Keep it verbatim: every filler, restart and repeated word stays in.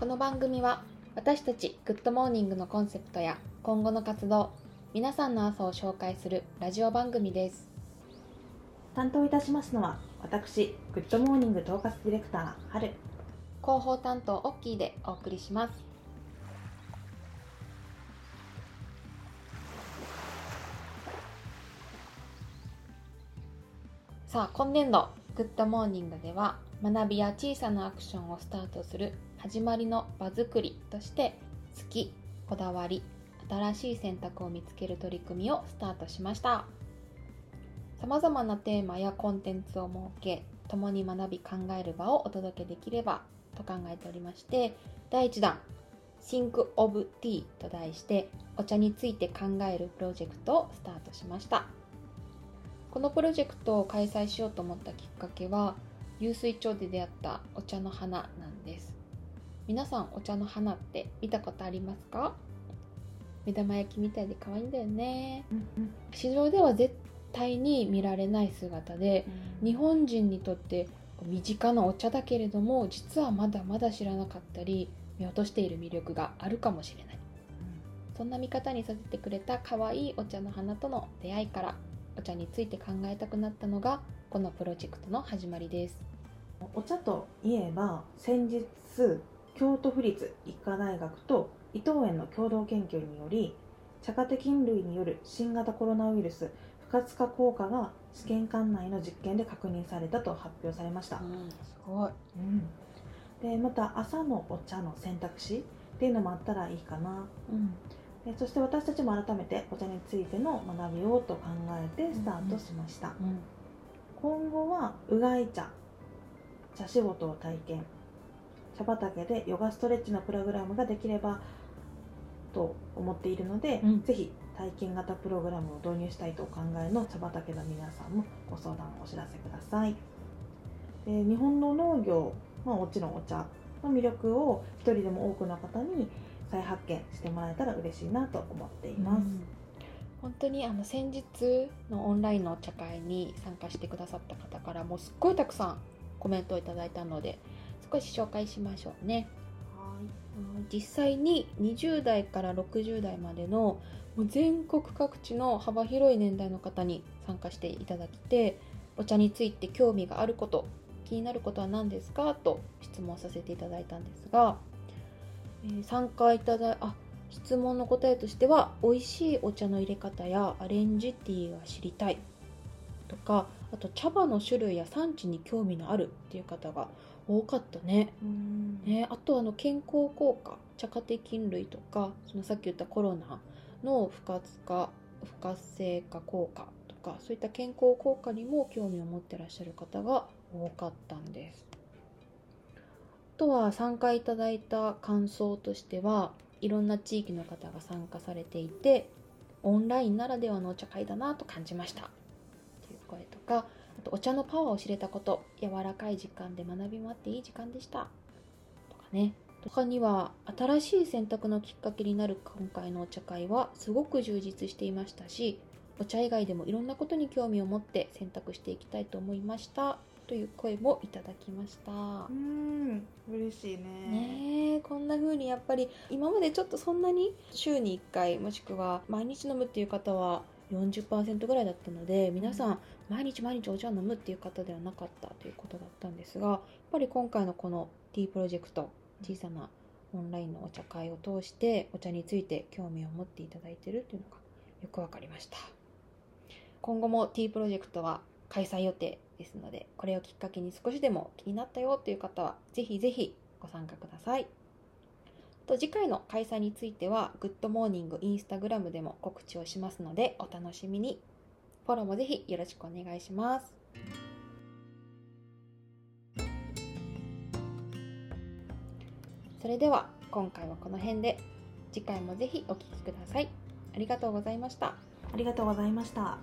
この番組は私たちグッドモーニングのコンセプトや今後の活動、皆さんの朝を紹介するラジオ番組です。担当いたしますのは私グッドモーニング統括ディレクターはる、広報担当オッキーでお送りします。さあ、今年度グッドモーニングでは学びや小さなアクションをスタートする始まりの場作りとして、好き、こだわり、新しい選択を見つける取り組みをスタートしました。さまざまなテーマやコンテンツを設け、共に学び考える場をお届けできればと考えておりまして、だいいちだん Think of Tea と題してお茶について考えるプロジェクトをスタートしました。このプロジェクトを開催しようと思ったきっかけは、湧水町で出会ったお茶の花なんです。皆さん、お茶の花って見たことありますか？目玉焼きみたいで可愛いんだよね、うんうん、市場では絶対に見られない姿で、うん、日本人にとって身近なお茶だけれども、実はまだまだ知らなかったり見落としている魅力があるかもしれない、うん、そんな見方にさせてくれた可愛いお茶の花との出会いから、お茶について考えたくなったのがこのプロジェクトの始まりです。お茶といえば、先日京都府立医科大学と伊藤園の共同研究により、茶化的菌類による新型コロナウイルス不活化効果が試験管内の実験で確認されたと発表されました、うん、すごい、うん、でまた朝のお茶の選択肢っていうのもあったらいいかな、うん、でそして私たちも改めてお茶についての学びをと考えてスタートしました、うんうんうん、今後はうがい茶、茶仕事を体験、茶畑でヨガストレッチのプログラムができればと思っているので、うん、ぜひ体験型プログラムを導入したいとお考えの茶畑の皆さんもご相談をお知らせください。で、日本の農業、まあ、もちろんお茶の魅力を一人でも多くの方に再発見してもらえたら嬉しいなと思っています、うん、本当にあの先日のオンラインのお茶会に参加してくださった方からもすっごいたくさんコメントをいただいたので、少し紹介しましょうね。はい、実際ににじゅうだいからろくじゅうだいまでの全国各地の幅広い年代の方に参加していただきて、お茶について興味があること、気になることは何ですかと質問させていただいたんですが、参加いただいあ質問の答えとしては、美味しいお茶の入れ方やアレンジティーが知りたいとか、あと茶葉の種類や産地に興味のあるっていう方が多かったね。うんね、あとあの健康効果、茶化的菌類とか、そのさっき言ったコロナの不活化、不活性化効果とか、そういった健康効果にも興味を持ってらっしゃる方が多かったんです。あとは参加いただいた感想としては、いろんな地域の方が参加されていて、オンラインならではのお茶会だなと感じました。という声とか、あとお茶のパワーを知れたこと、柔らかい時間で学びもあっていい時間でしたとかね。他には、新しい選択のきっかけになる今回のお茶会はすごく充実していましたし、お茶以外でもいろんなことに興味を持って選択していきたいと思いましたという声もいただきました。うーん、嬉しい ね, ねこんな風にやっぱり今までちょっとそんなに週にいっかいもしくは毎日飲むっていう方はよんじゅっパーセント ぐらいだったので、皆さん毎日毎日お茶を飲むっていう方ではなかったということだったんですが、やっぱり今回のこのティープロジェクト、小さなオンラインのお茶会を通してお茶について興味を持っていただいているというのがよくわかりました。今後もティープロジェクトは開催予定ですので、これをきっかけに少しでも気になったよという方はぜひぜひご参加ください。と次回の開催については、グッドモーニングインスタグラムでも告知をしますので、お楽しみに。フォローもぜひよろしくお願いします。それでは今回はこの辺で、次回もぜひお聞きください。ありがとうございました。ありがとうございました。